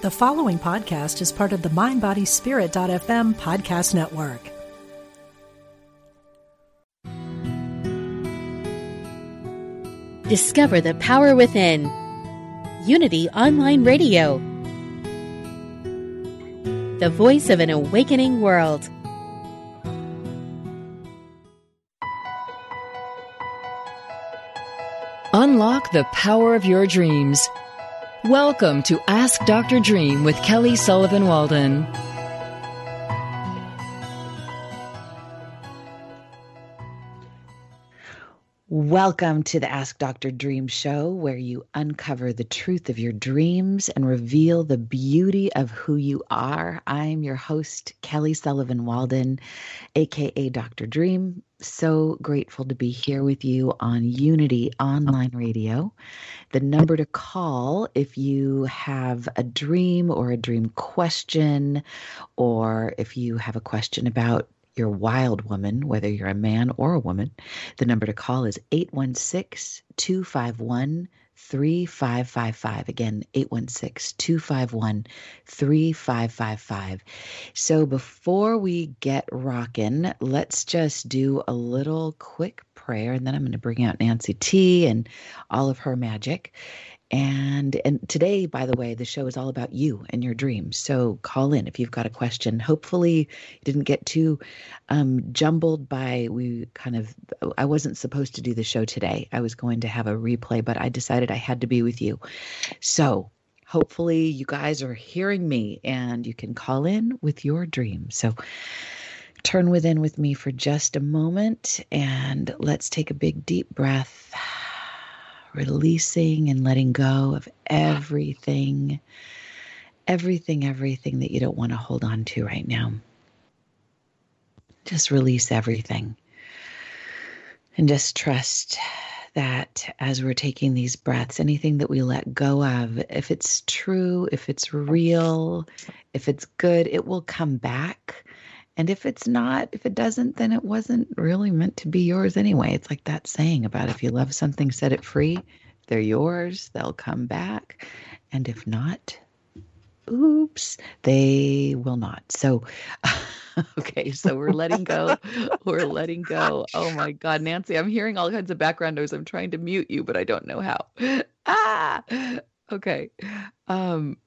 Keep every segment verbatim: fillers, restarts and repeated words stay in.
The following podcast is part of the mind body spirit dot f m podcast network. Discover the power within. Unity Online Radio. The voice of an awakening world. Unlock the power of your dreams. Welcome to Ask Doctor Dream with Kelly Sullivan Walden. Welcome to the Ask Doctor Dream show, where you uncover the truth of your dreams and reveal the beauty of who you are. I'm your host, Kelly Sullivan Walden, aka Doctor Dream. So grateful to be here with you on Unity Online Radio. The number to call if you have a dream or a dream question, or if you have a question about your wild woman, whether you're a man or a woman, the number to call is eight one six, two five one, three five five five. Again, eight one six, two five one, three five five five. So before we get rocking, let's just do a little quick prayer, and then I'm going to bring out Nancy T and all of her magic. And and today, by the way, the show is all about you and your dreams. So call in if you've got a question. Hopefully you didn't get too um, jumbled by we kind of, I wasn't supposed to do the show today. I was going to have a replay, but I decided I had to be with you. So hopefully you guys are hearing me and you can call in with your dreams. So turn within with me for just a moment, and let's take a big deep breath. Releasing and letting go of everything, everything, everything that you don't want to hold on to right now. Just release everything. And just trust that as we're taking these breaths, anything that we let go of, if it's true, if it's real, if it's good, it will come back. And if it's not, if it doesn't, then it wasn't really meant to be yours anyway. It's like that saying about if you love something, set it free. They're yours. They'll come back. And if not, oops, they will not. So, okay, so we're letting go. We're letting go. Oh, my God, Nancy, I'm hearing all kinds of background noise. I'm trying to mute you, but I don't know how. Ah, okay. Um.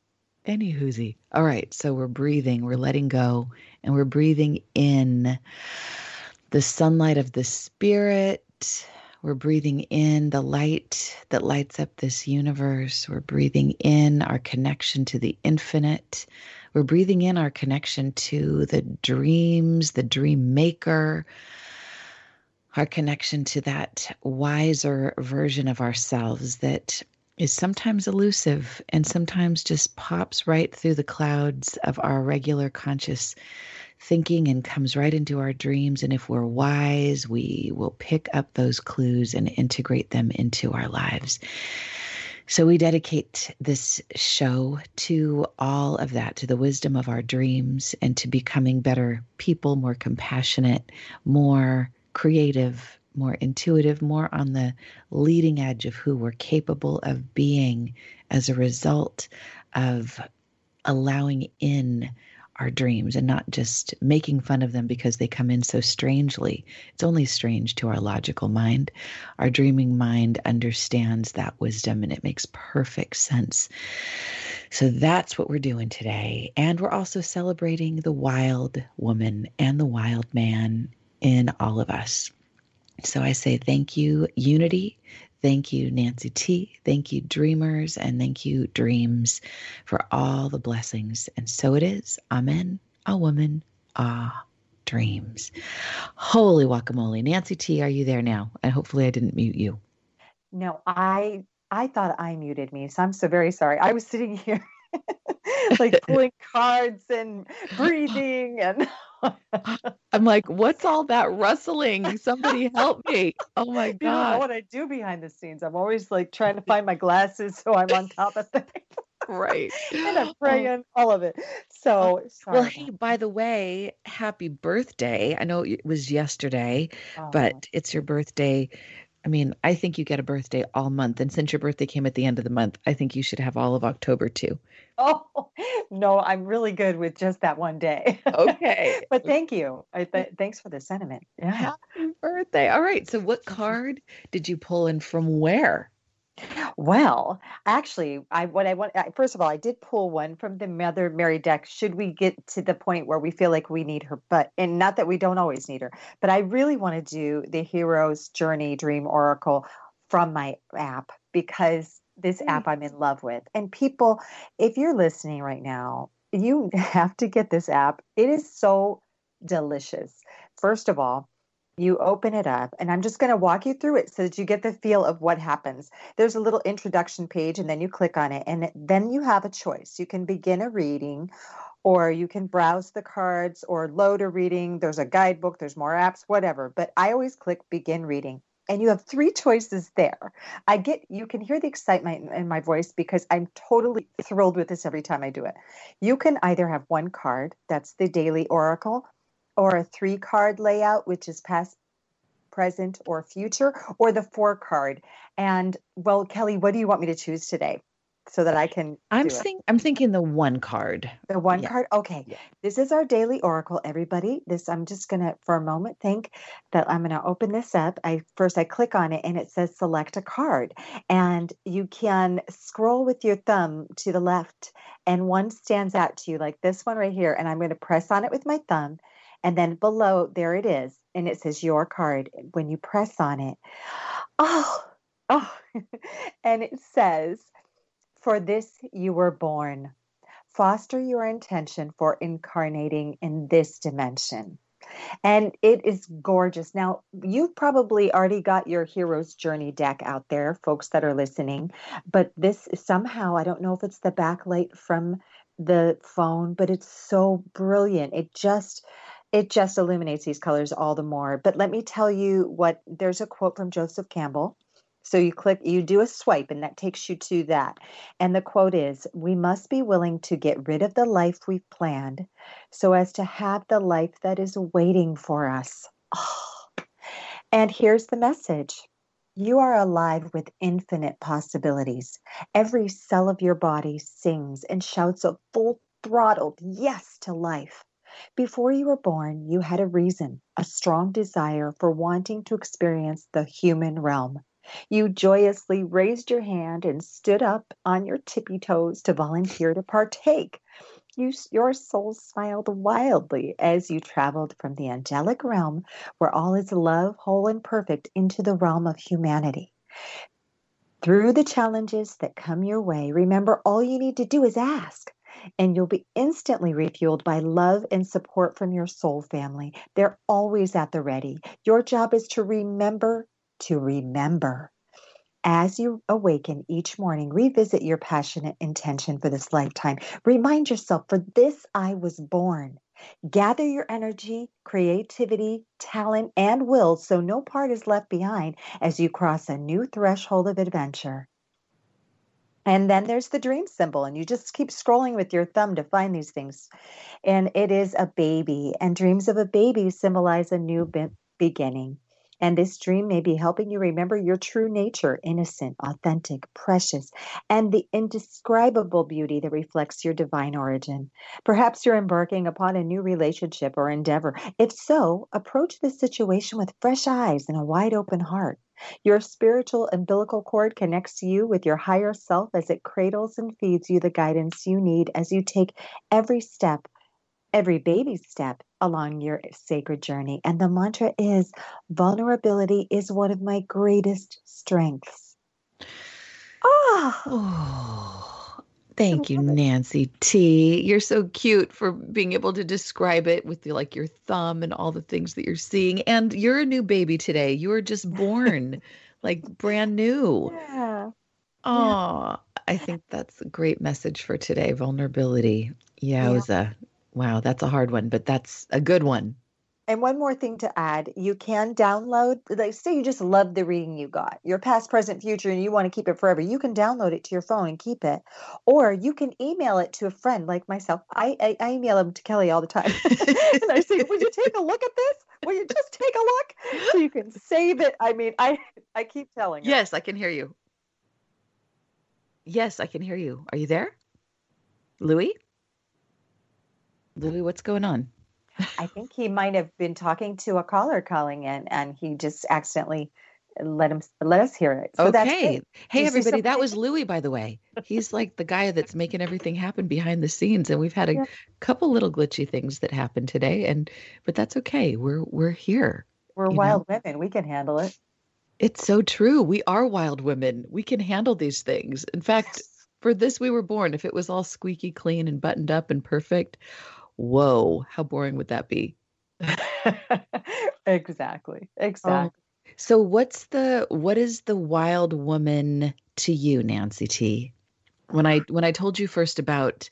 Any hoozy. All right. So we're breathing, we're letting go, and we're breathing in the sunlight of the spirit. We're breathing in the light that lights up this universe. We're breathing in our connection to the infinite. We're breathing in our connection to the dreams, the dream maker, our connection to that wiser version of ourselves that is sometimes elusive and sometimes just pops right through the clouds of our regular conscious thinking and comes right into our dreams. And if we're wise, we will pick up those clues and integrate them into our lives. So we dedicate this show to all of that, to the wisdom of our dreams and to becoming better people, more compassionate, more creative, more intuitive, more on the leading edge of who we're capable of being as a result of allowing in our dreams and not just making fun of them because they come in so strangely. It's only strange to our logical mind. Our dreaming mind understands that wisdom and it makes perfect sense. So that's what we're doing today. And we're also celebrating the wild woman and the wild man in all of us. So I say thank you, Unity. Thank you, Nancy T. Thank you, Dreamers. And thank you, Dreams, for all the blessings. And so it is. Amen. A woman. Ah, dreams. Holy guacamole. Nancy T, are you there now? And hopefully I didn't mute you. No, I I thought I muted me. So I'm so very sorry. I was sitting here like pulling cards and breathing and... I'm like, what's all that rustling? Somebody help me. Oh my God. You don't know what I do behind the scenes. I'm always like trying to find my glasses so I'm on top of things. Right. And I'm praying, oh. all of it. So, sorry. Well, hey, by the way, happy birthday. I know it was yesterday, oh. but it's your birthday I mean, I think you get a birthday all month. And since your birthday came at the end of the month, I think you should have all of October too. Oh, no, I'm really good with just that one day. Okay. But thank you. I th- thanks for the sentiment. Yeah. Happy birthday. All right. So what card did you pull and from where? Well, actually, I what I want I, first of all, I did pull one from the Mother Mary deck. Should we get to the point where we feel like we need her, but and not that we don't always need her, but I really want to do the Hero's Journey Dream Oracle from my app, because this mm-hmm. app I'm in love with. And people, if you're listening right now, you have to get this app. It is so delicious. First of all, you open it up, and I'm just going to walk you through it so that you get the feel of what happens. There's a little introduction page, and then you click on it, and then you have a choice. You can begin a reading, or you can browse the cards, or load a reading. There's a guidebook, there's more apps, whatever. But I always click begin reading, and you have three choices there. I get, you can hear the excitement in my voice because I'm totally thrilled with this every time I do it. You can either have one card, that's the Daily Oracle, or a three-card layout, which is past, present, or future, or the four-card. And, well, Kelly, what do you want me to choose today so that I can I'm do think, it? I'm thinking the one card. The one yeah. card? Okay. Yeah. This is our Daily Oracle, everybody. This I'm just going to, for a moment, think that I'm going to open this up. I First, I click on it, and it says select a card. And you can scroll with your thumb to the left, and one stands out to you, like this one right here. And I'm going to press on it with my thumb. And then below, there it is. And it says your card when you press on it. Oh, oh. And it says, for this you were born. Foster your intention for incarnating in this dimension. And it is gorgeous. Now, you've probably already got your Hero's Journey deck out there, folks that are listening. But this somehow, I don't know if it's the backlight from the phone, but it's so brilliant. It just... It just illuminates these colors all the more. But let me tell you what, there's a quote from Joseph Campbell. So you click, you do a swipe, and that takes you to that. And the quote is, we must be willing to get rid of the life we've planned so as to have the life that is waiting for us. Oh. And here's the message. You are alive with infinite possibilities. Every cell of your body sings and shouts a full-throttled yes to life. Before you were born, you had a reason, a strong desire for wanting to experience the human realm. You joyously raised your hand and stood up on your tippy toes to volunteer to partake. You, your soul smiled wildly as you traveled from the angelic realm, where all is love, whole and perfect, into the realm of humanity. Through the challenges that come your way, remember all you need to do is ask. And you'll be instantly refueled by love and support from your soul family. They're always at the ready. Your job is to remember to remember. As you awaken each morning, revisit your passionate intention for this lifetime. Remind yourself, for this I was born. Gather your energy, creativity, talent, and will so no part is left behind as you cross a new threshold of adventure. And then there's the dream symbol, and you just keep scrolling with your thumb to find these things. And it is a baby, and dreams of a baby symbolize a new be- beginning. And this dream may be helping you remember your true nature, innocent, authentic, precious, and the indescribable beauty that reflects your divine origin. Perhaps you're embarking upon a new relationship or endeavor. If so, approach this situation with fresh eyes and a wide open heart. Your spiritual umbilical cord connects you with your higher self as it cradles and feeds you the guidance you need as you take every step, every baby step along your sacred journey. And the mantra is, vulnerability is one of my greatest strengths. Oh, oh thank you, Nancy T. You're so cute for being able to describe it with the, like your thumb and all the things that you're seeing. And you're a new baby today. You were just born like brand new. Yeah. Oh, yeah. I think that's a great message for today. Vulnerability. Yowza. Yeah. Wow, that's a hard one, but that's a good one. And one more thing to add, you can download, like say you just love the reading you got, your past, present, future, and you want to keep it forever. You can download it to your phone and keep it, or you can email it to a friend like myself. I, I, I email them to Kelly all the time. And I say, would you take a look at this? Will you just take a look? So you can save it. I mean, I, I keep telling her. Yes, I can hear you. Yes, I can hear you. Are you there? Louis? Louis, what's going on? I think he might have been talking to a caller calling in, and he just accidentally let him let us hear it. So okay. That's it. Hey, everybody, that was Louis, by the way. He's like the guy that's making everything happen behind the scenes. And we've had a yeah. couple little glitchy things that happened today. And but that's okay. We're we're here. We're wild know? women. We can handle it. It's so true. We are wild women. We can handle these things. In fact, yes. for this we were born. If it was all squeaky clean and buttoned up and perfect, whoa, how boring would that be? Exactly. Exactly. Oh. So what's the, what is the wild woman to you, Nancy T? When I, when I told you first about,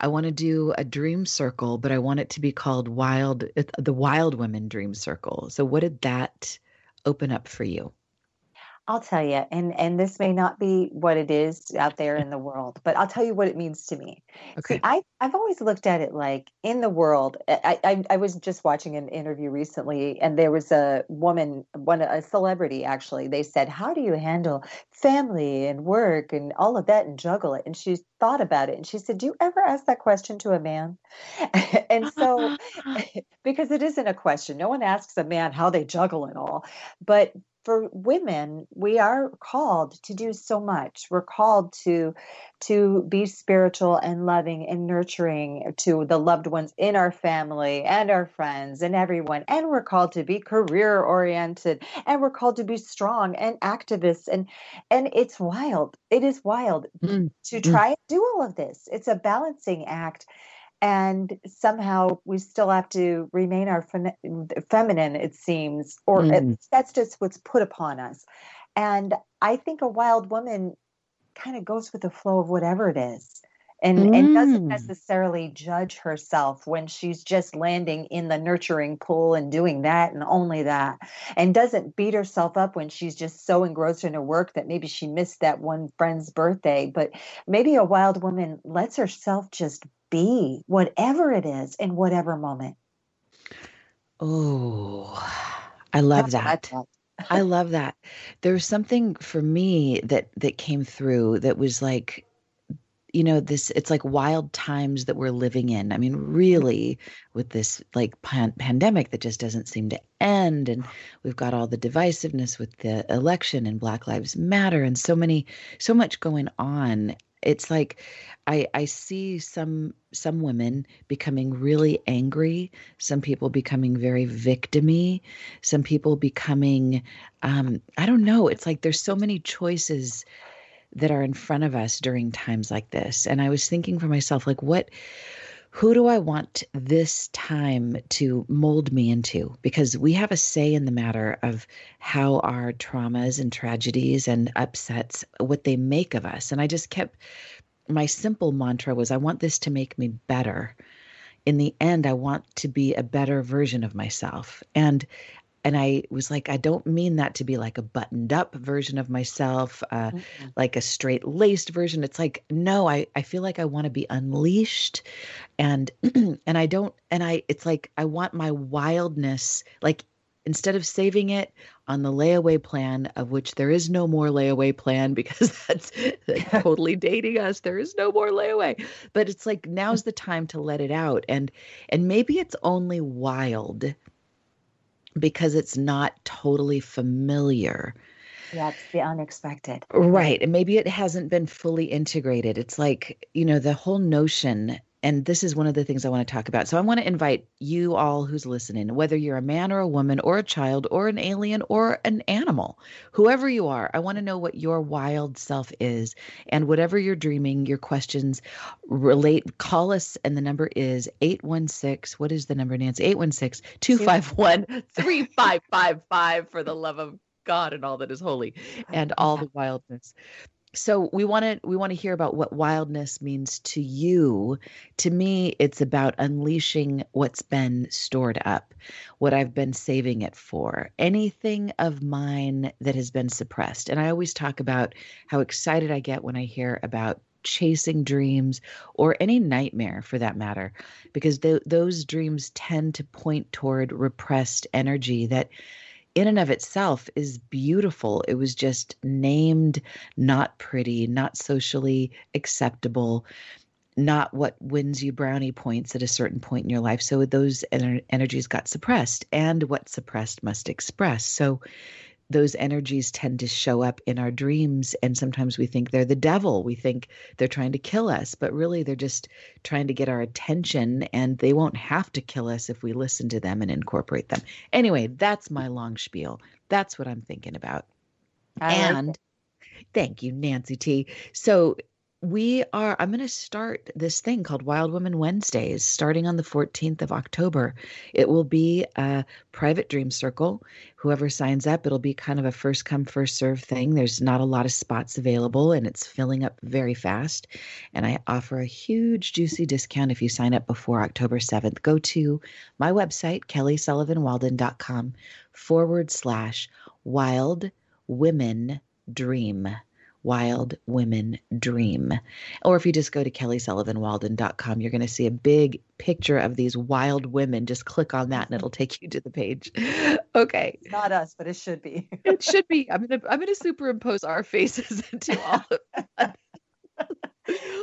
I want to do a dream circle, but I want it to be called wild, the Wild Women Dream Circle. So what did that open up for you? I'll tell you, and, and this may not be what it is out there in the world, but I'll tell you what it means to me. Okay. See, I, I've always looked at it like in the world, I, I, I was just watching an interview recently, and there was a woman, one a celebrity actually, they said, how do you handle family and work and all of that and juggle it? And she thought about it, and she said, do you ever ask that question to a man? And so, because it isn't a question, no one asks a man how they juggle it all, but for women, we are called to do so much. We're called to to be spiritual and loving and nurturing to the loved ones in our family and our friends and everyone. And we're called to be career-oriented, and we're called to be strong and activists. And, and it's wild. It is wild mm. to try mm. and do all of this. It's a balancing act. And somehow we still have to remain our fem- feminine, it seems, or mm. it, that's just what's put upon us. And I think a wild woman kind of goes with the flow of whatever it is and, mm. and doesn't necessarily judge herself when she's just landing in the nurturing pool and doing that and only that, and doesn't beat herself up when she's just so engrossed in her work that maybe she missed that one friend's birthday. But maybe a wild woman lets herself just be whatever it is in whatever moment. Oh, I love that. I love that. There's something for me that, that came through that was like, you know, this, it's like wild times that we're living in. I mean, really with this like pan- pandemic that just doesn't seem to end. And we've got all the divisiveness with the election and Black Lives Matter and so many, so much going on. It's like I, I see some some women becoming really angry, some people becoming very victim-y, some people becoming, um, I don't know, it's like there's so many choices that are in front of us during times like this. And I was thinking for myself, like what, who do I want this time to mold me into? Because we have a say in the matter of how our traumas and tragedies and upsets, what they make of us. And I just kept, my simple mantra was, I want this to make me better. In the end, I want to be a better version of myself. And And I was like, I don't mean that to be like a buttoned up version of myself, uh, mm-hmm. like a straight laced version. It's like, no, I, I feel like I want to be unleashed and, and I don't, and I, it's like, I want my wildness, like instead of saving it on the layaway plan, of which there is no more layaway plan because that's like, totally dating us. There is no more layaway, but it's like, now's the time to let it out. And, and maybe it's only wild because it's not totally familiar. Yeah, it's the unexpected. Right. And maybe it hasn't been fully integrated. It's like, you know, the whole notion, and this is one of the things I want to talk about. So I want to invite you all who's listening, whether you're a man or a woman or a child or an alien or an animal, whoever you are, I want to know what your wild self is. And whatever you're dreaming, your questions relate, call us. And the number is eight one six. What is the number, Nancy? eight one six, two five one, three five five five for the love of God and all that is holy and all the wildness. So we want to we want to hear about what wildness means to you. To me, it's about unleashing what's been stored up, what I've been saving it for, anything of mine that has been suppressed. And I always talk about how excited I get when I hear about chasing dreams, or any nightmare for that matter, because th- those dreams tend to point toward repressed energy that in and of itself is beautiful. It was just named not pretty, not socially acceptable, not what wins you brownie points at a certain point in your life. So those ener- energies got suppressed, and what's suppressed must express. So those energies tend to show up in our dreams. And sometimes we think they're the devil. We think they're trying to kill us, but really they're just trying to get our attention, and they won't have to kill us if we listen to them and incorporate them. Anyway, that's my long spiel. That's what I'm thinking about. I and like thank you, Nancy T. So we are, I'm going to start this thing called Wild Woman Wednesdays starting on the fourteenth of October. It will be a private dream circle. Whoever signs up, it'll be kind of a first come, first serve thing. There's not a lot of spots available, and it's filling up very fast. And I offer a huge, juicy discount if you sign up before October seventh. Go to my website, kellysullivanwalden.com forward slash wild women dream. Wild Women Dream. Or if you just go to kelly sullivan walden dot com, you're going to see a big picture of these wild women. Just click on that and it'll take you to the page. Okay. It's not us, but it should be. It should be. I'm going to, I'm going to superimpose our faces into all of that.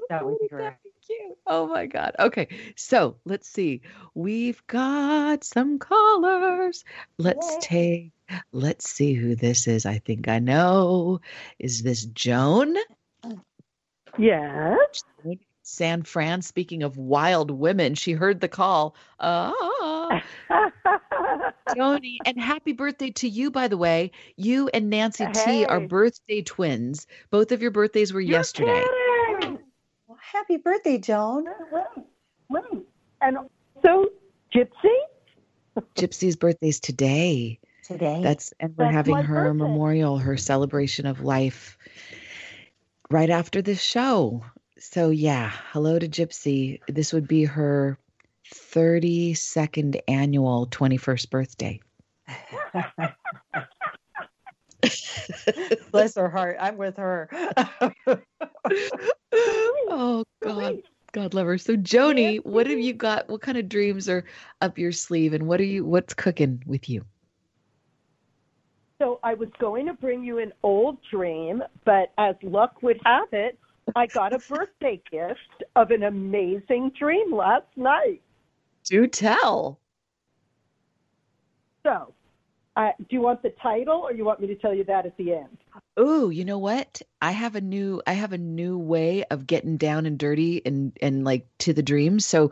That would be great. Cute. Oh my God. Okay. So let's see. We've got some callers. Let's Yay. take, let's see who this is. I think I know. Is this Joan? Yes. San Fran, speaking of wild women, she heard the call. Oh, Joni, and happy birthday to you, by the way. You and Nancy hey. T are birthday twins. Both of your birthdays were You're yesterday. Kidding. Happy birthday, Joan. Wait, wait. And so, Gypsy? Gypsy's birthday's today. Today. That's And we're That's having her birthday. memorial, her celebration of life right after this show. So, yeah, hello to Gypsy. This would be her thirty-second annual twenty-first birthday. Bless her heart. I'm with her. Oh, God. God love her. So, Joni, what have you got? What kind of dreams are up your sleeve, and what are you? What's cooking with you? So I was going to bring you an old dream, but as luck would have it, I got a birthday gift of an amazing dream last night. Do tell. So. Uh, do you want the title, or you want me to tell you that at the end? Oh, you know what? I have a new I have a new way of getting down and dirty and, and like to the dreams. So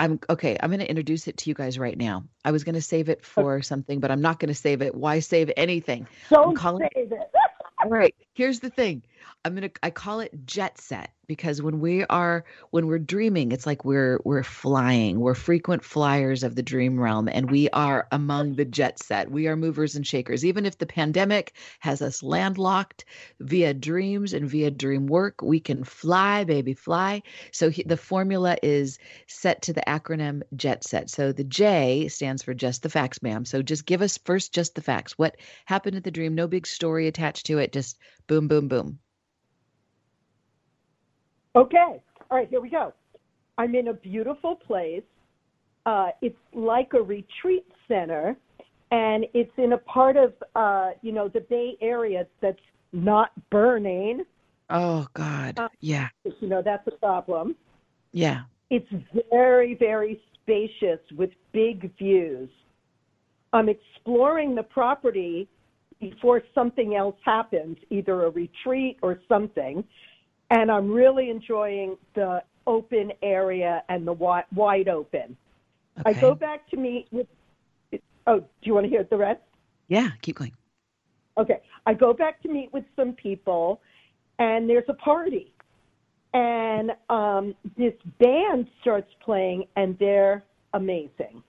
I'm okay. I'm going to introduce it to you guys right now. I was going to save it for okay. something, but I'm not going to save it. Why save anything? Don't I'm calling, save it. All right. Here's the thing. I'm going to I call it jet set, because when we are when we're dreaming, it's like we're we're flying. We're frequent flyers of the dream realm, and we are among the jet set. We are movers and shakers. Even if the pandemic has us landlocked via dreams and via dream work, we can fly, baby, fly. So he, the formula is set to the acronym jet set. So the J stands for just the facts, ma'am. So just give us first just the facts. What happened at the dream? No big story attached to it. Just boom, boom, boom. Okay. All right, here we go. I'm in a beautiful place. Uh, it's like a retreat center, and it's in a part of, uh, you know, the Bay Area that's not burning. Oh, God. Uh, yeah. You know, that's a problem. Yeah. It's very, very spacious with big views. I'm exploring the property before something else happens, either a retreat or something. And I'm really enjoying the open area and the wide, wide open. Okay. I go back to meet with, oh, do you want to hear the rest? Yeah, keep going. Okay. I go back to meet with some people, and there's a party. And um, this band starts playing, and they're amazing.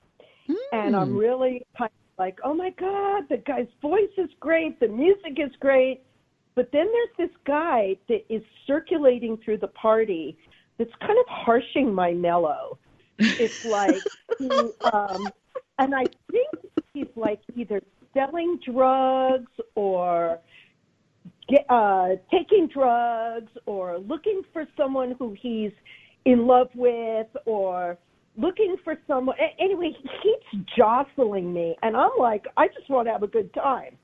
Mm. And I'm really kind of like, oh, my God, the guy's voice is great. The music is great. But then there's this guy that is circulating through the party that's kind of harshing my mellow. It's like, he, um, and I think he's like either selling drugs or uh, taking drugs or looking for someone who he's in love with or looking for someone. Anyway, he keeps jostling me, and I'm like, I just want to have a good time.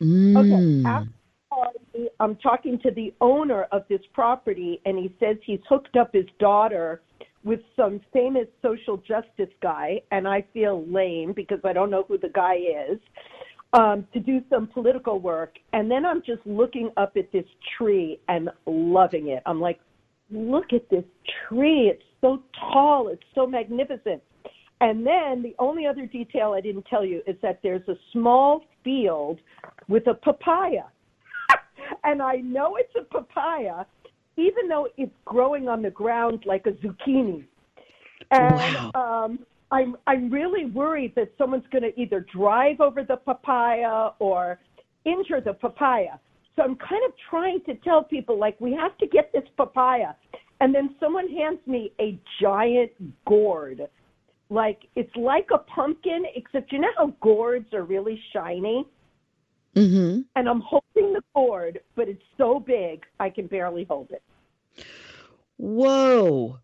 Mm. Okay, after the party, I'm talking to the owner of this property, and he says he's hooked up his daughter with some famous social justice guy, and I feel lame because I don't know who the guy is, um, to do some political work. And then I'm just looking up at this tree and loving it. I'm like, look at this tree. It's so tall. It's so magnificent. And then the only other detail I didn't tell you is that there's a small field with a papaya. And I know it's a papaya, even though it's growing on the ground like a zucchini. And wow. um, I'm, I'm really worried that someone's going to either drive over the papaya or injure the papaya. So I'm kind of trying to tell people, like, we have to get this papaya. And then someone hands me a giant gourd. Like, it's like a pumpkin, except you know how gourds are really shiny? Mm-hmm. And I'm holding the gourd, but it's so big, I can barely hold it. Whoa.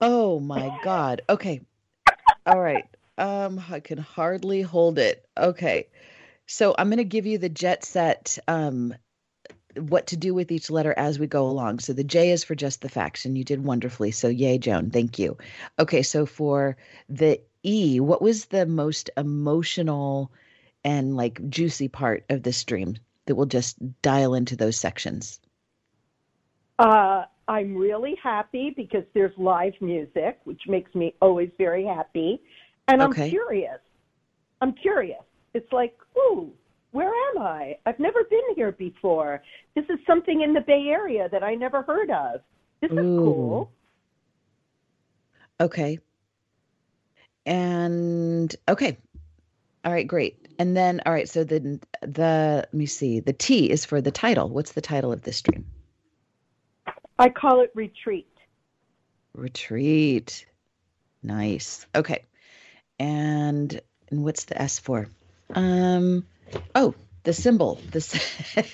Oh, my God. Okay. All right. Um, I can hardly hold it. Okay. So I'm going to give you the jet set, um, what to do with each letter as we go along. So the J is for just the facts, and you did wonderfully. So yay, Joan. Thank you. Okay. So for the E, what was the most emotional and like juicy part of this dream that will just dial into those sections? Uh, I'm really happy because there's live music, which makes me always very happy. And okay. I'm curious. I'm curious. It's like, ooh, where am I? I've never been here before. This is something in the Bay Area that I never heard of. This ooh. Is cool. Okay. And okay. All right, great. And then, all right, so the, the let me see, the T is for the title. What's the title of this dream? I call it Retreat. Retreat. Nice. Okay. And, and what's the S for? Um, oh, the symbol. The,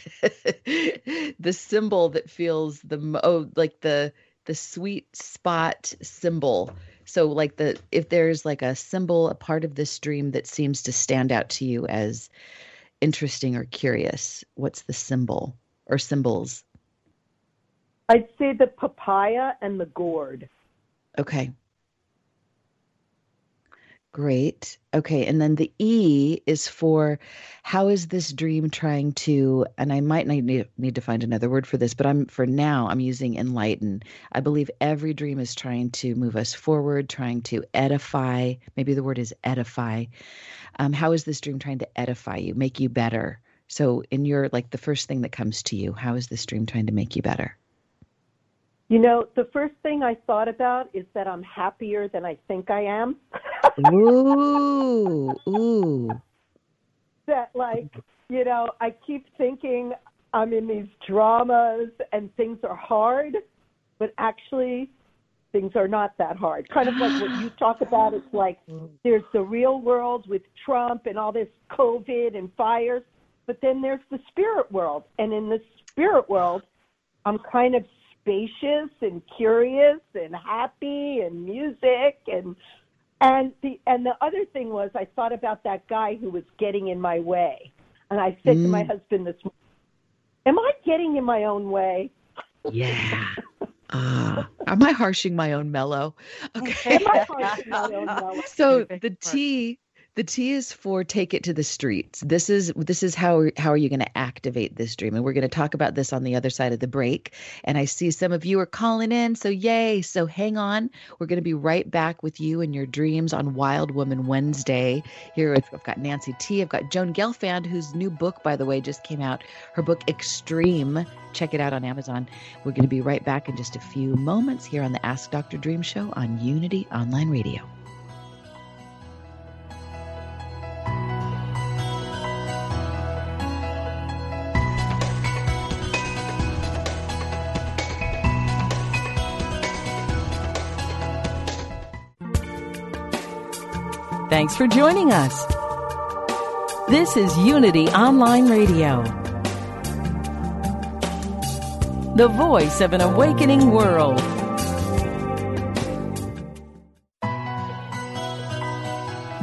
the symbol that feels the, oh, like the the sweet spot symbol. So like the, if there's like a symbol, a part of this dream that seems to stand out to you as interesting or curious, what's the symbol or symbols? I'd say the papaya and the gourd. Okay. Great. Okay. And then the E is for how is this dream trying to, and I might need, need to find another word for this, but I'm for now I'm using enlighten. I believe every dream is trying to move us forward, trying to edify. Maybe the word is edify. Um, how is this dream trying to edify you, make you better? So in your, like the first thing that comes to you, how is this dream trying to make you better? You know, the first thing I thought about is that I'm happier than I think I am. Ooh, ooh. That, like, you know, I keep thinking I'm in these dramas and things are hard, but actually things are not that hard. Kind of like what you talk about. It's like there's the real world with Trump and all this COVID and fires, but then there's the spirit world. And in the spirit world, I'm kind of spacious and curious and happy and music. And and the and the other thing was I thought about that guy who was getting in my way. And I said mm. to my husband this morning, am I getting in my own way? Yeah. Uh, am I harshing my own mellow? Okay. Am I harshing my own mellow? So the T... The T is for take it to the streets. This is this is how how are you going to activate this dream? And we're going to talk about this on the other side of the break. And I see some of you are calling in, so yay. So hang on. We're going to be right back with you and your dreams on Wild Woman Wednesday. Here with, I've got Nancy T. I've got Joan Gelfand, whose new book, by the way, just came out. Her book, Extreme. Check it out on Amazon. We're going to be right back in just a few moments here on the Ask Doctor Dream Show on Unity Online Radio. Thanks for joining us. This is Unity Online Radio, the voice of an awakening world.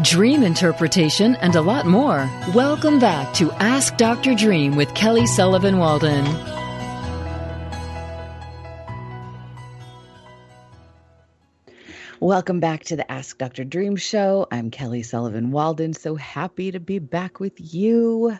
Dream interpretation and a lot more. Welcome back to Ask Doctor Dream with Kelly Sullivan Walden. Welcome back to the Ask Doctor Dream Show. I'm Kelly Sullivan Walden. So happy to be back with you.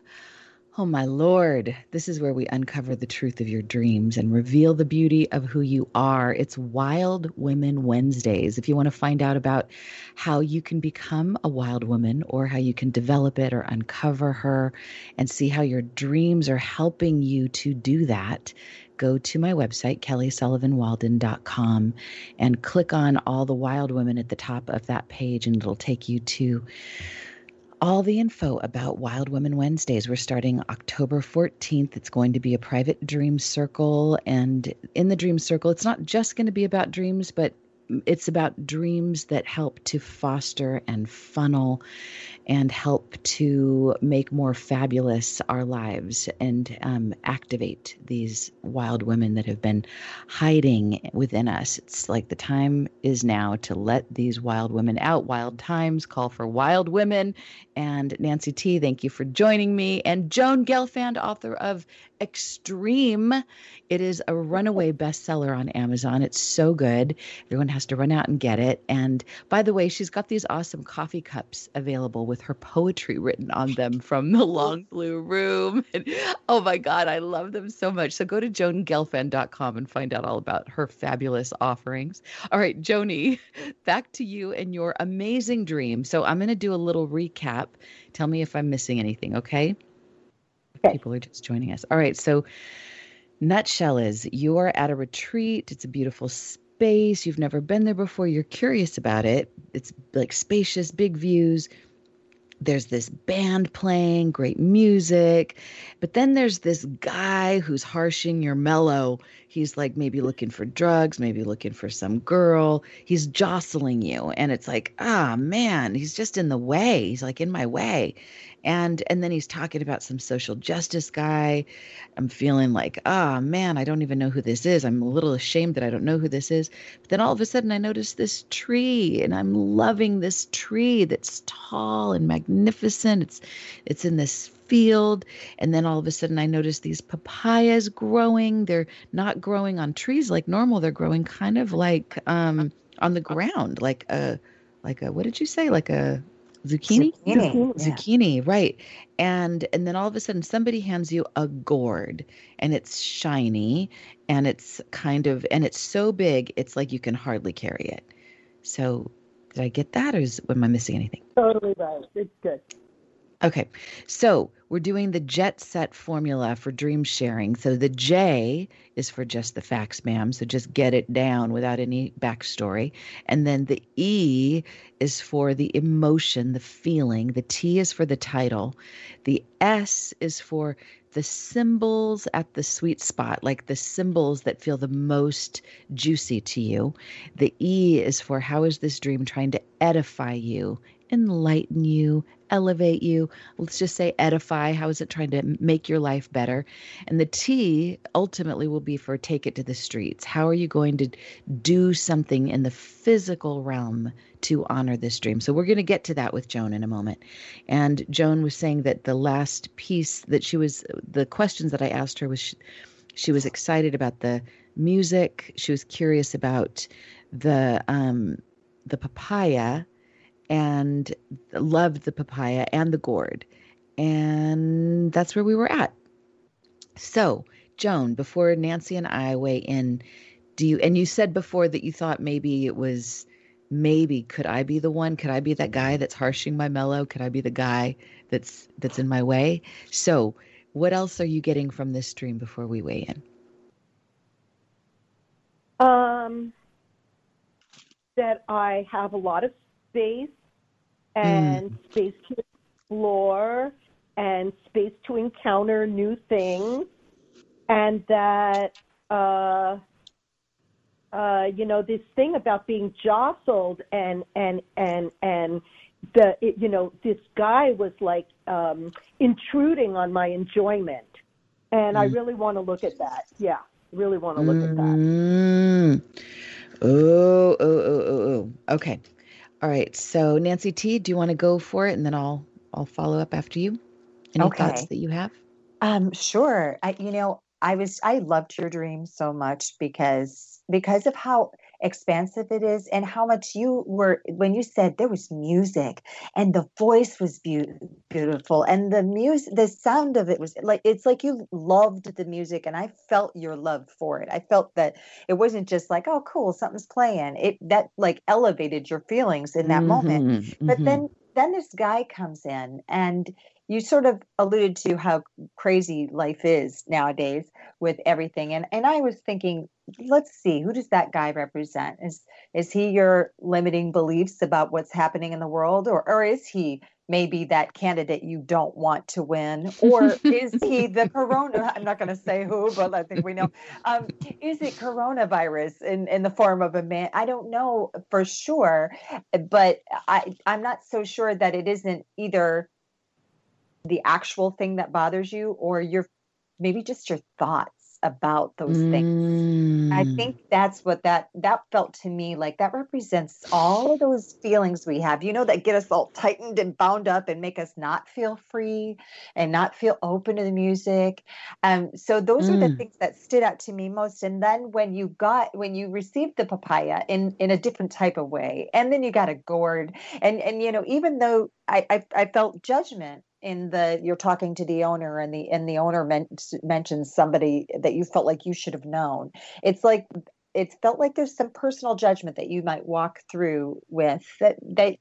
Oh, my Lord. This is where we uncover the truth of your dreams and reveal the beauty of who you are. It's Wild Women Wednesdays. If you want to find out about how you can become a wild woman or how you can develop it or uncover her and see how your dreams are helping you to do that, go to my website, kelly sullivan walden dot com, and click on all the wild women at the top of that page, and it'll take you to all the info about Wild Women Wednesdays. We're starting October fourteenth. It's going to be a private dream circle, and in the dream circle, it's not just going to be about dreams, but it's about dreams that help to foster and funnel and help to make more fabulous our lives and um, activate these wild women that have been hiding within us. It's like the time is now to let these wild women out. Wild times call for wild women. And Nancy T, thank you for joining me. And Joan Gelfand, author of Extreme. It is a runaway bestseller on Amazon. It's so good. Everyone has to run out and get it. And by the way, she's got these awesome coffee cups available with her poetry written on them from the Long Blue Room. And, oh my God, I love them so much. So go to joan gelfand dot com and find out all about her fabulous offerings. All right, Joni, back to you and your amazing dream. So I'm going to do a little recap. Tell me if I'm missing anything, okay? Okay. People are just joining us. All right. So nutshell is you are at a retreat. It's a beautiful space. You've never been there before. You're curious about it. It's like spacious, big views. There's this band playing, great music. But then there's this guy who's harshing your mellow. He's like maybe looking for drugs, maybe looking for some girl. He's jostling you. And it's like, ah, man, he's just in the way. He's like in my way. And and then he's talking about some social justice guy. I'm feeling like, ah, oh, man, I don't even know who this is. I'm a little ashamed that I don't know who this is. But then all of a sudden I notice this tree, and I'm loving this tree that's tall and magnificent. It's it's in this field. And then all of a sudden I notice these papayas growing. They're not growing on trees like normal. They're growing kind of like um, on the ground, like a like a what did you say? Like a Zucchini? Zucchini, Zucchini yeah. Right. And and then all of a sudden somebody hands you a gourd, and it's shiny, and it's kind of, and it's so big, it's like you can hardly carry it. So did I get that, or is, am I missing anything? Totally right. It's good. Okay. So we're doing the jet set formula for dream sharing. So the J is for just the facts, ma'am. So just get it down without any backstory. And then the E is for the emotion, the feeling. The T is for the title. The S is for the symbols at the sweet spot, like the symbols that feel the most juicy to you. The E is for how is this dream trying to edify you, enlighten you, elevate you. Let's just say edify. How is it trying to make your life better? And the T ultimately will be for take it to the streets. How are you going to do something in the physical realm to honor this dream? So we're going to get to that with Joan in a moment. And Joan was saying that the last piece that she was, the questions that I asked her was, she, she was excited about the music. She was curious about the, um, the papaya, and loved the papaya and the gourd. And that's where we were at. So, Joan, before Nancy and I weigh in, do you, and you said before that you thought maybe it was, maybe could I be the one? Could I be that guy that's harshing my mellow? Could I be the guy that's that's in my way? So what else are you getting from this dream before we weigh in? Um, that I have a lot of space. And mm. space to explore, and space to encounter new things, and that, uh, uh, you know, this thing about being jostled and and and and the it, you know, this guy was like um, intruding on my enjoyment. And I really want to look at that. Yeah, really want to look mm-hmm. at that. Oh, oh, oh, oh, oh. Okay. All right. So, Nancy T, do you want to go for it? And then I'll I'll follow up after you. Any okay. thoughts that you have? Um, sure. I, you know, I was I loved your dream so much because because of how expansive it is and how much you were, when you said there was music and the voice was be- beautiful and the music, the sound of it was like, it's like you loved the music and I felt your love for it. I felt that it wasn't just like, oh, cool, something's playing. It, that like elevated your feelings in that mm-hmm, moment. But mm-hmm. then, then this guy comes in and you sort of alluded to how crazy life is nowadays with everything. And and I was thinking, let's see, who does that guy represent? Is is he your limiting beliefs about what's happening in the world? Or or is he maybe that candidate you don't want to win? Or is he the corona? I'm not going to say who, but I think we know. Um, is it coronavirus in, in the form of a man? I don't know for sure, but I, I'm not so sure that it isn't either the actual thing that bothers you or your maybe just your thoughts about those things. Mm. I think that's what that, that felt to me like that represents all of those feelings we have, you know, that get us all tightened and bound up and make us not feel free and not feel open to the music. Um, so those mm. are the things that stood out to me most. And then when you got, when you received the papaya in, in a different type of way, and then you got a gourd and, and, you know, even though I, I, I felt judgment, in the, you're talking to the owner and the, and the owner men- mentions somebody that you felt like you should have known. It's like, it felt like there's some personal judgment that you might walk through with that, that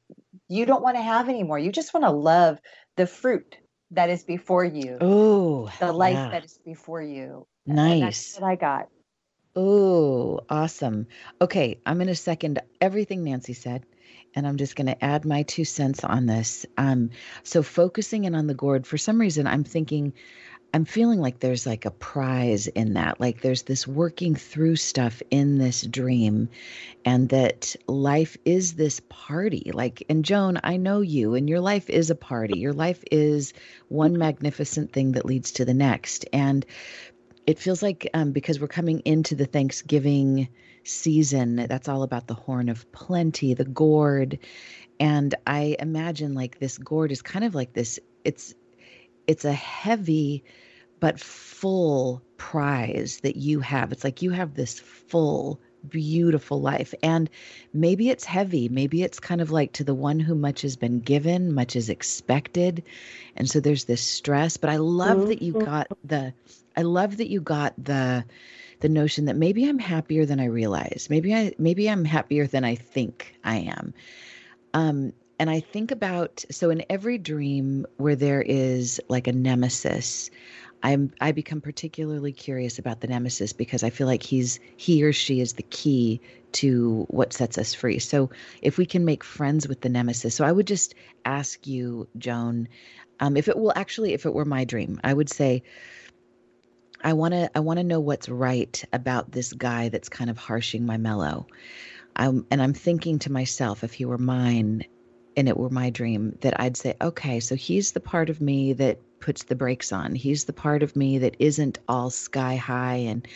you don't want to have anymore. You just want to love the fruit that is before you. Oh, the life yeah. that is before you. Nice. And that's what I got. Oh, awesome. Okay. I'm going to second everything Nancy said. And I'm just going to add my two cents on this. Um, so focusing in on the gourd, for some reason, I'm thinking, I'm feeling like there's like a prize in that. Like there's this working through stuff in this dream and that life is this party. Like, and Joan, I know you and your life is a party. Your life is one magnificent thing that leads to the next. And it feels like um, because we're coming into the Thanksgiving season, that's all about the horn of plenty, the gourd. And I imagine like this gourd is kind of like this, it's it's a heavy but full prize that you have. It's like you have this full, beautiful life. And maybe it's heavy. Maybe it's kind of like to the one who much has been given, much is expected. And so there's this stress. But I love that you got the... I love that you got the the notion that maybe I'm happier than I realize. Maybe I maybe I'm happier than I think I am. Um, and I think about, so in every dream where there is like a nemesis, I'm I become particularly curious about the nemesis because I feel like he's he or she is the key to what sets us free. So if we can make friends with the nemesis, so I would just ask you, Joan, um, if it will actually, if it were my dream, I would say, I want to I want to know what's right about this guy that's kind of harshing my mellow. Um, and I'm thinking to myself, if he were mine and it were my dream, that I'd say, okay, so he's the part of me that puts the brakes on. He's the part of me that isn't all sky high and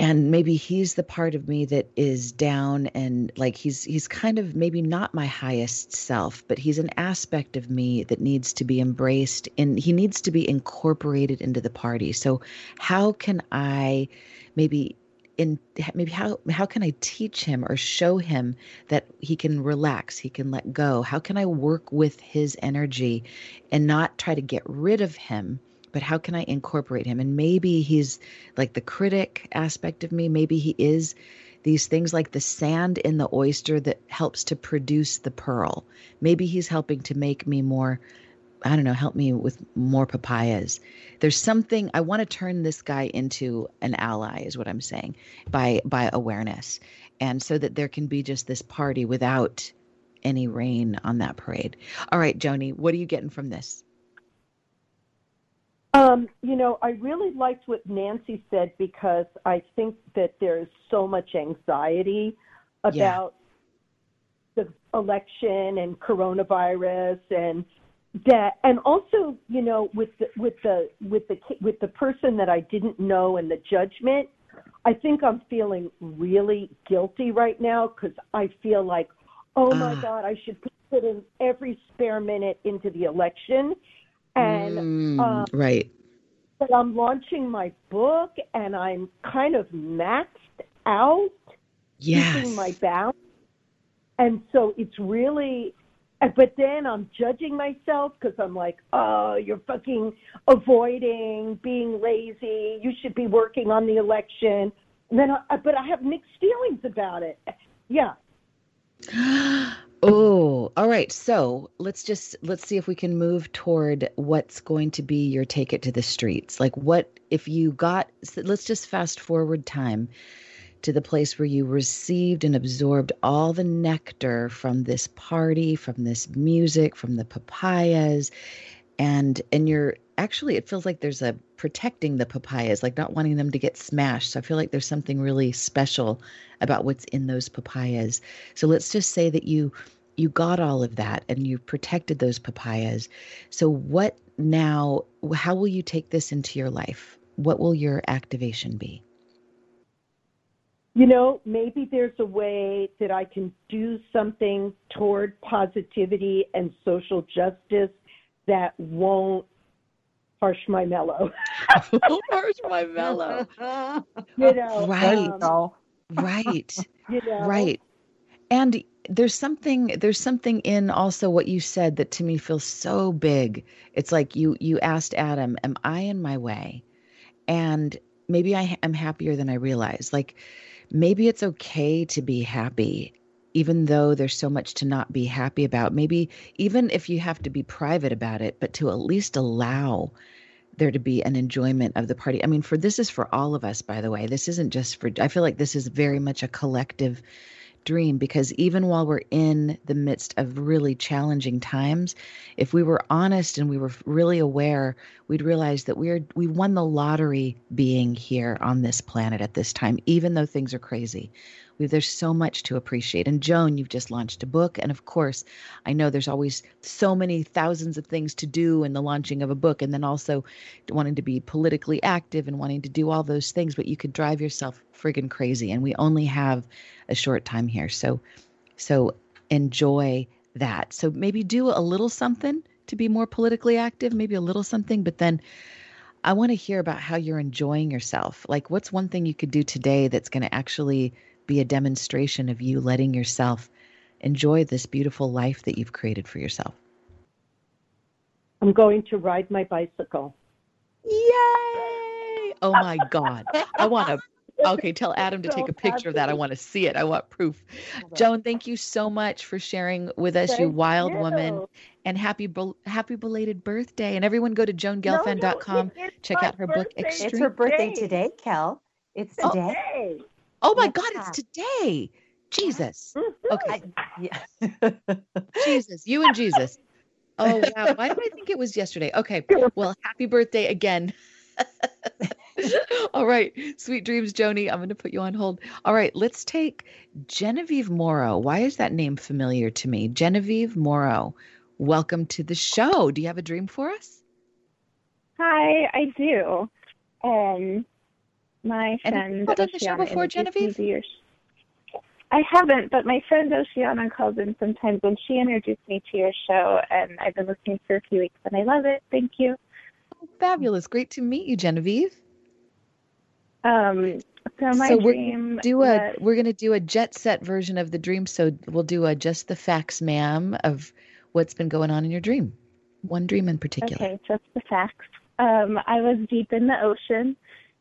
and maybe he's the part of me that is down and like he's he's kind of maybe not my highest self, but he's an aspect of me that needs to be embraced and he needs to be incorporated into the party. So how can I maybe in maybe how how can I teach him or show him that he can relax, he can let go? How can I work with his energy and not try to get rid of him? But how can I incorporate him? And maybe he's like the critic aspect of me. Maybe he is these things like the sand in the oyster that helps to produce the pearl. Maybe he's helping to make me more, I don't know, help me with more papayas. There's something, I want to turn this guy into an ally is what I'm saying by by awareness. And so that there can be just this party without any rain on that parade. All right, Joni, what are you getting from this? Um, you know, I really liked what Nancy said because I think that there's so much anxiety about the election and coronavirus and debt, and also, you know, with the, with the with the with the person that I didn't know and the judgment, I think I'm feeling really guilty right now because I feel like, oh my uh. God, I should put in every spare minute into the election, and mm, um, right. But I'm launching my book, and I'm kind of maxed out, yes. keeping my balance. And so it's really, but then I'm judging myself because I'm like, oh, you're fucking avoiding being lazy. You should be working on the election. And then, I, but I have mixed feelings about it. Yeah. Oh, all right. So let's just, let's see if we can move toward what's going to be your take it to the streets. Like what, if you got, let's just fast forward time to the place where you received and absorbed all the nectar from this party, from this music, from the papayas. And, and you're actually, it feels like there's a protecting the papayas, like not wanting them to get smashed. So I feel like there's something really special about what's in those papayas. So let's just say that you, you got all of that and you protected those papayas. So what now, how will you take this into your life? What will your activation be? You know, maybe there's a way that I can do something toward positivity and social justice that won't harsh my mellow. Harsh my mellow. You know, right. Um, right. You know. Right. And there's something, there's something in also what you said that to me feels so big. It's like you, you asked Adam, am I in my way? And maybe I am happier than I realize. Like, maybe it's okay to be happy, even though there's so much to not be happy about. Maybe even if you have to be private about it, but to at least allow there to be an enjoyment of the party. I mean, for this is for all of us, by the way. This isn't just for, I feel like this is very much a collective dream, because even while we're in the midst of really challenging times, if we were honest and we were really aware, we'd realize that we're we won the lottery being here on this planet at this time, even though things are crazy. We, there's so much to appreciate. And Joan, you've just launched a book. And of course, I know there's always so many thousands of things to do in the launching of a book, and then also wanting to be politically active and wanting to do all those things, but you could drive yourself friggin' crazy. And we only have a short time here. So, so enjoy that. So maybe do a little something to be more politically active, maybe a little something, but then I want to hear about how you're enjoying yourself. Like, what's one thing you could do today that's going to actually be a demonstration of you letting yourself enjoy this beautiful life that you've created for yourself? I'm going to ride my bicycle. Yay! Oh my God. I want to, okay, tell Adam to take a picture of that. I want to see it. I want proof. Joan, thank you so much for sharing with us, you wild woman. And happy happy belated birthday. And everyone go to joan gelfand dot com. Check out her book, Extreme. It's her birthday today, Kel. It's today. Oh my God, it's today. Jesus. Okay. I, yeah. Jesus, you and Jesus. Oh, wow. Why did I think it was yesterday? Okay. Well, happy birthday again. All right. Sweet dreams, Joni. I'm going to put you on hold. All right. Let's take Genevieve Morrow. Why is that name familiar to me? Genevieve Morrow. Welcome to the show. Do you have a dream for us? Hi, I do. Um, My friend Oceana. Have you called on the show before, Genevieve? I haven't, but my friend Oceana calls in sometimes when she introduced me to your show, and I've been listening for a few weeks, and I love it. Thank you. Oh, fabulous. Great to meet you, Genevieve. Um, so my so dream. We're gonna do that... a, we're going to do a jet set version of the dream, so we'll do a just the facts, ma'am, of what's been going on in your dream. One dream in particular. Okay, just the facts. Um, I was deep in the ocean,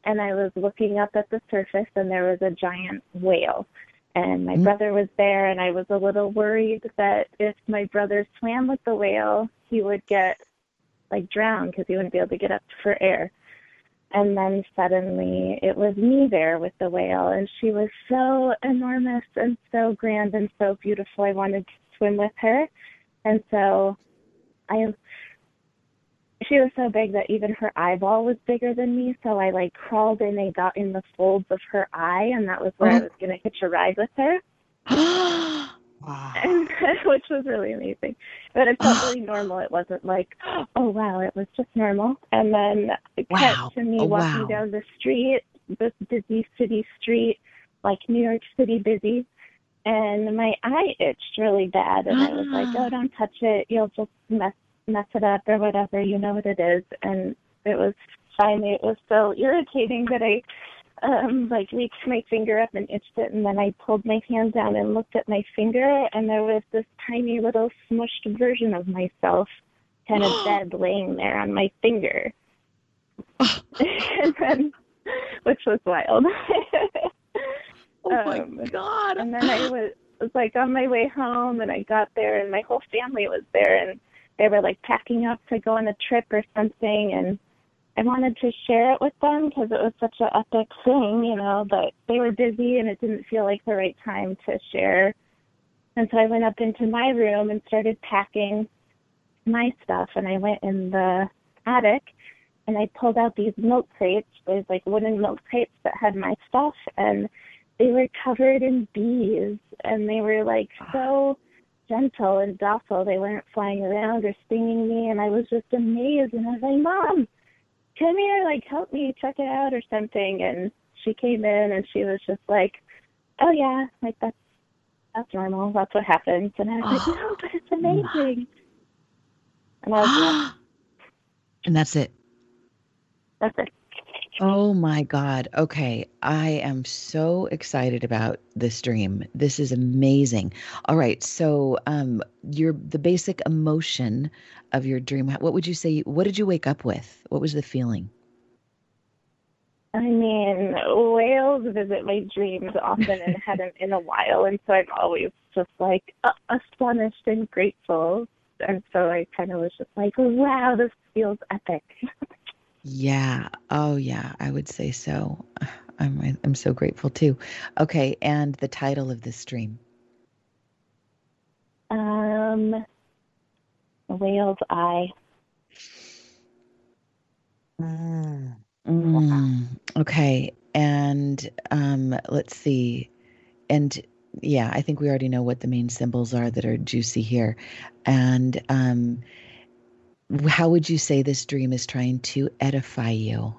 and I was looking up at the surface, and there was a giant whale. And my mm-hmm. brother was there, and I was a little worried that if my brother swam with the whale, he would get, like, drowned because he wouldn't be able to get up for air. And then suddenly it was me there with the whale, and she was so enormous and so grand and so beautiful. I wanted to swim with her. And so I... She was so big that even her eyeball was bigger than me, so I, like, crawled in and got in the folds of her eye, and that was where oh. I was going to hitch a ride with her. Wow. And which was really amazing. But it felt really normal. It wasn't like, oh, wow, it was just normal. And then it wow. kept to me oh, walking wow. down the street, this busy city street, like New York City busy. And my eye itched really bad. And ah. I was like, oh, don't touch it. You'll just mess mess it up or whatever. You know what it is. And it was finally, it was so irritating that I, um, like, reached my finger up and itched it. And then I pulled my hand down and looked at my finger. And there was this tiny little smushed version of myself kind of dead laying there on my finger. And then, which was wild. Oh, my um, God. And then I was, was, like, on my way home, and I got there, and my whole family was there, and they were, like, packing up to go on a trip or something, and I wanted to share it with them because it was such an epic thing, you know, but they were busy, and it didn't feel like the right time to share. And so I went up into my room and started packing my stuff, and I went in the attic, and I pulled out these milk crates. There's, like, wooden milk crates that had my stuff, and they were covered in bees, and they were, like, so gentle and docile. They weren't flying around or stinging me, and I was just amazed. And I was like, Mom, come here, like, help me check it out or something. And she came in, and she was just like, oh, yeah, like, that's, that's normal. That's what happens. And I was like, no, but it's amazing. And I was like, and that's it. That's it. Oh, my God. Okay. I am so excited about this dream. This is amazing. All right. So um, your the basic emotion of your dream, what would you say? What did you wake up with? What was the feeling? I mean, whales visit my dreams often and hadn't in a while. And so I'm always just like uh, astonished and grateful. And so I kind of was just like, wow, this feels epic. Yeah. Oh, yeah. I would say so. I'm I'm so grateful, too. Okay. And the title of this dream? Um, Whale's Eye. Mm. Mm. Okay. And um, let's see. And, yeah, I think we already know what the main symbols are that are juicy here. And um how would you say this dream is trying to edify you?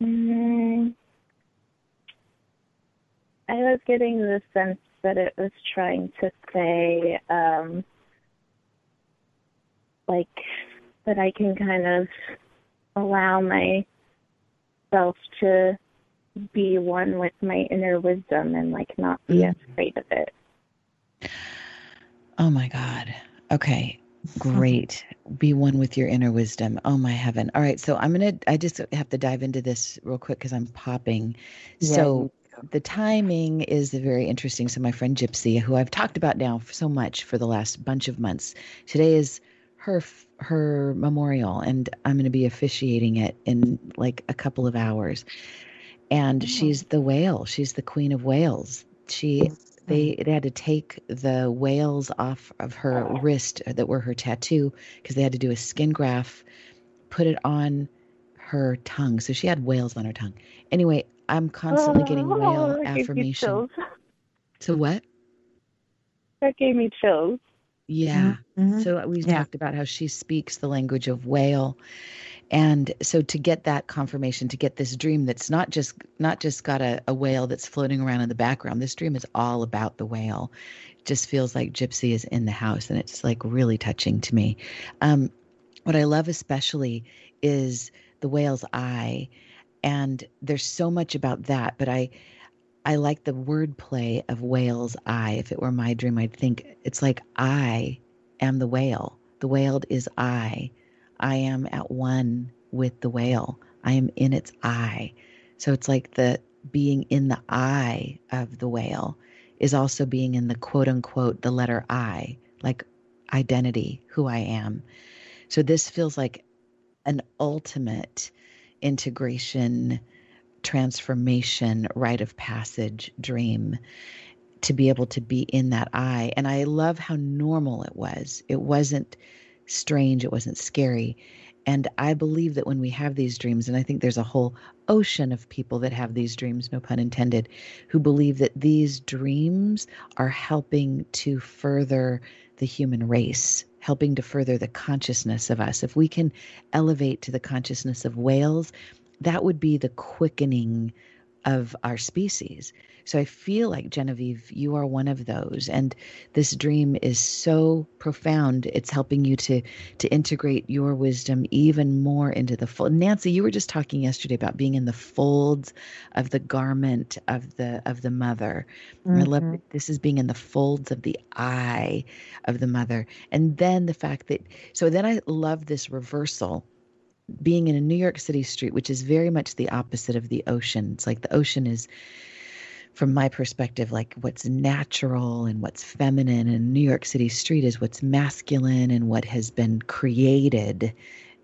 Mm, I was getting the sense that it was trying to say, um, like, that I can kind of allow myself to be one with my inner wisdom and, like, not be mm. afraid of it. Oh, my God. Okay, great. Be one with your inner wisdom. Oh, my heaven. All right, so I'm going to, I just have to dive into this real quick because I'm popping. Yeah. So the timing is very interesting. So my friend Gypsy, who I've talked about now so much for the last bunch of months, today is her her memorial, and I'm going to be officiating it in like a couple of hours. And oh. she's the whale. She's the Queen of Whales. She They, they had to take the whales off of her wrist that were her tattoo because they had to do a skin graft, put it on her tongue. So she had whales on her tongue. Anyway, I'm constantly oh, getting whale affirmation. So what? That gave me chills. Yeah. Mm-hmm. So we yeah. talked about how she speaks the language of whale. And so to get that confirmation, to get this dream that's not just not just got a, a whale that's floating around in the background, this dream is all about the whale. It just feels like Gypsy is in the house, and it's like really touching to me. Um, what I love especially is the whale's eye, and there's so much about that, but I I like the wordplay of whale's eye. If it were my dream, I'd think it's like I am the whale. The whale is I. I am at one with the whale. I am in its eye. So it's like the being in the eye of the whale is also being in the quote unquote, the letter I, like identity, who I am. So this feels like an ultimate integration, transformation, rite of passage dream to be able to be in that eye. And I love how normal it was. It wasn't strange. It wasn't scary. And I believe that when we have these dreams, and I think there's a whole ocean of people that have these dreams, no pun intended, who believe that these dreams are helping to further the human race, helping to further the consciousness of us. If we can elevate to the consciousness of whales, that would be the quickening of our species. So I feel like, Genevieve, you are one of those. And this dream is so profound. It's helping you to to integrate your wisdom even more into the fold. Nancy, you were just talking yesterday about being in the folds of the garment of the of the mother. Mm-hmm. I love that this is being in the folds of the eye of the mother. And then the fact that, so then I love this reversal. Being in a New York City street, which is very much the opposite of the ocean. It's like the ocean is, from my perspective, like what's natural and what's feminine, and New York City street is what's masculine and what has been created.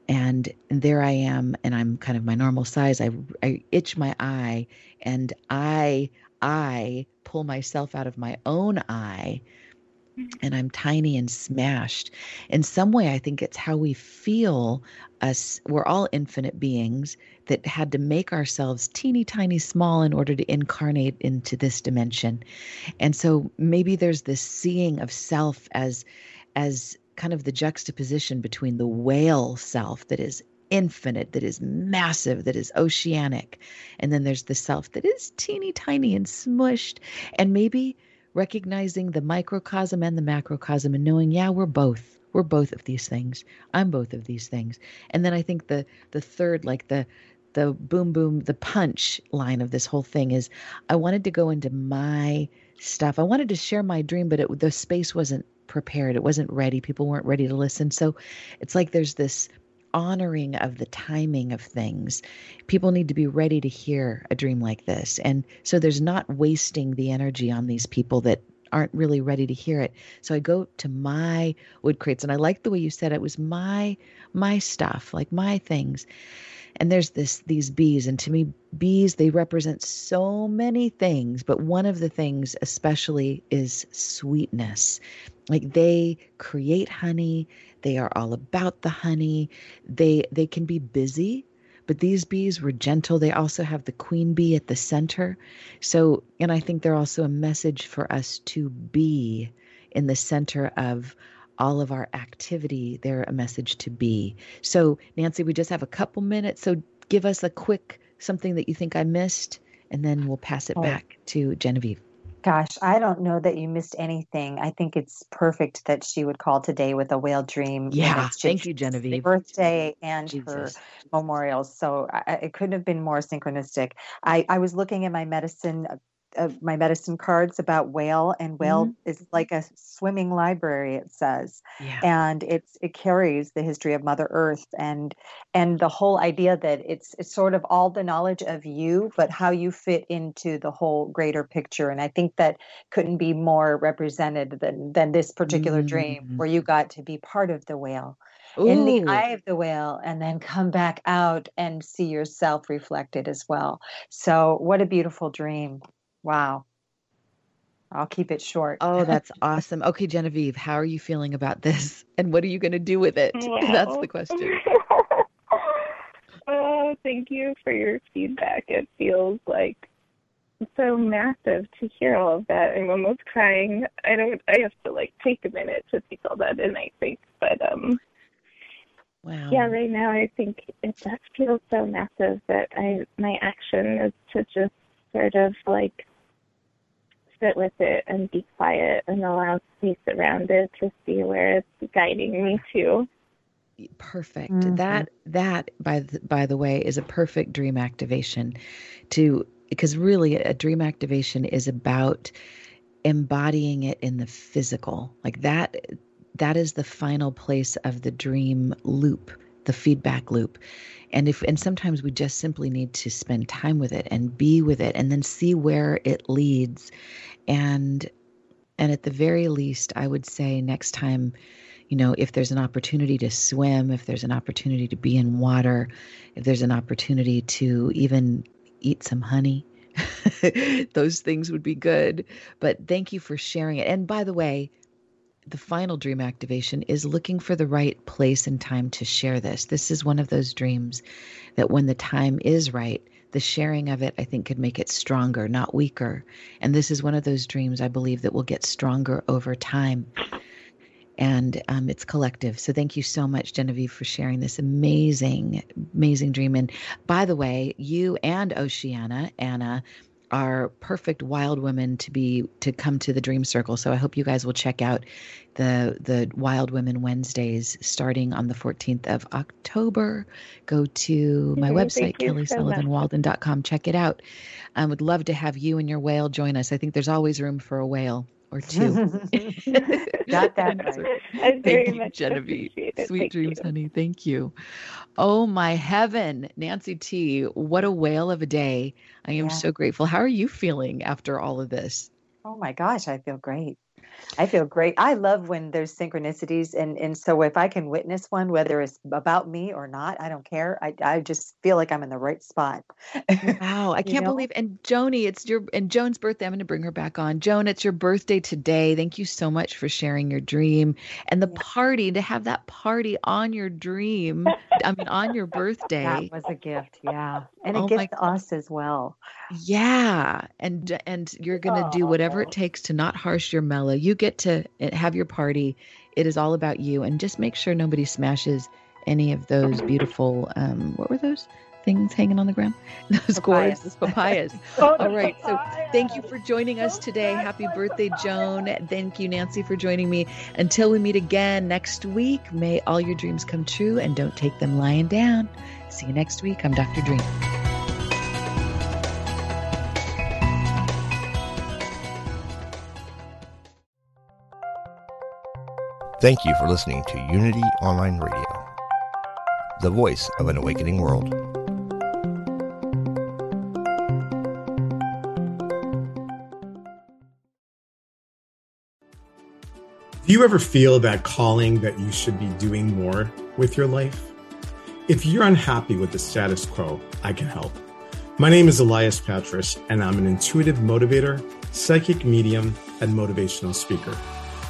And there I am, and I'm kind of my normal size. I, I itch my eye, and I I pull myself out of my own eye. And I'm tiny and smashed. In some way, I think it's how we feel us. We're all infinite beings that had to make ourselves teeny tiny small in order to incarnate into this dimension. And so maybe there's this seeing of self as, as kind of the juxtaposition between the whale self that is infinite, that is massive, that is oceanic. And then there's the self that is teeny tiny and smushed. And maybe recognizing the microcosm and the macrocosm and knowing, yeah, we're both, we're both of these things. I'm both of these things. And then I think the, the third, like the, the boom, boom, the punch line of this whole thing is I wanted to go into my stuff. I wanted to share my dream, but it, the space wasn't prepared. It wasn't ready. People weren't ready to listen. So it's like, there's this honoring of the timing of things. People need to be ready to hear a dream like this. And so there's not wasting the energy on these people that aren't really ready to hear it. So I go to my wood crates, and I like the way you said it was my, my stuff, like my things. And there's this, these bees, and to me, bees, they represent so many things, but one of the things especially is sweetness. Like they create honey. They are all about the honey. They they can be busy, but these bees were gentle. They also have the queen bee at the center. So, and I think they're also a message for us to be in the center of all of our activity. They're a message to be. So, Nancy, we just have a couple minutes. So give us a quick something that you think I missed, and then we'll pass it oh. back to Genevieve. Gosh, I don't know that you missed anything. I think it's perfect that she would call today with a whale dream. Yeah, thank you, Genevieve. Birthday and Jesus. Her memorial. So I, it couldn't have been more synchronistic. I, I was looking at my medicine, uh, my medicine cards about whale, and whale mm-hmm. is like a swimming library, it says. Yeah. And it's it carries the history of Mother Earth and and the whole idea that it's it's sort of all the knowledge of you, but how you fit into the whole greater picture. And I think that couldn't be more represented than than this particular mm. dream, where you got to be part of the whale. Ooh. In the eye of the whale, and then come back out and see yourself reflected as well. So what a beautiful dream. Wow. I'll keep it short. Oh, that's awesome. Okay, Genevieve, how are you feeling about this? And what are you going to do with it? Wow. That's the question. Oh, thank you for your feedback. It feels like so massive to hear all of that. I'm almost crying. I don't, I have to like take a minute to take all that in, I think. But um, wow. Yeah, right now I think it just feels so massive that I, my action is to just sort of like sit with it and be quiet and allow space around it to see where it's guiding me to. Perfect. Mm-hmm. That, that by the, by the way, is a perfect dream activation to, because really a dream activation is about embodying it in the physical. Like that, that is the final place of the dream loop, the feedback loop. And if, and sometimes we just simply need to spend time with it and be with it and then see where it leads. And, and at the very least, I would say next time, you know, if there's an opportunity to swim, if there's an opportunity to be in water, if there's an opportunity to even eat some honey, those things would be good. But thank you for sharing it. And by the way, the final dream activation is looking for the right place and time to share this. This is one of those dreams that when the time is right, the sharing of it, I think, could make it stronger, not weaker. And this is one of those dreams, I believe, that will get stronger over time. And um, it's collective. So thank you so much, Genevieve, for sharing this amazing, amazing dream. And by the way, you and Oceana, Anna, are perfect wild women to be to come to the Dream Circle. So I hope you guys will check out the the Wild Women Wednesdays starting on the fourteenth of October. Go to my mm-hmm. website, kelly sullivan walden dot com. Check it out. I would love to have you and your whale join us. I think there's always room for a whale or two. Not that much. I very you, much Genevieve. Sweet Thank dreams, you. honey. Thank you. Oh, my heaven. Nancy T, what a whale of a day. I am yeah. so grateful. How are you feeling after all of this? Oh, my gosh. I feel great. I feel great. I love when there's synchronicities. And, and so if I can witness one, whether it's about me or not, I don't care. I, I just feel like I'm in the right spot. Wow. I can't you know? believe. And Joni, it's your, and Joan's birthday. I'm going to bring her back on. Joan, it's your birthday today. Thank you so much for sharing your dream and the yeah. party, to have that party on your dream. I mean, on your birthday. That was a gift. Yeah. And oh, a gift to us as well. Yeah. And, and you're going to oh. do whatever it takes to not harsh your mellow. You get to have your party. It is all about you. And just make sure nobody smashes any of those beautiful, um, what were those things hanging on the ground? Those papayas. gorgeous papayas. oh, all right. Papayas. So thank you for joining us today. Happy birthday, Joan. Thank you, Nancy, for joining me. Until we meet again next week, may all your dreams come true, and don't take them lying down. See you next week. I'm Doctor Dream. Thank you for listening to Unity Online Radio, the voice of an awakening world. Do you ever feel that calling that you should be doing more with your life? If you're unhappy with the status quo, I can help. My name is Elias Patras, and I'm an intuitive motivator, psychic medium, and motivational speaker.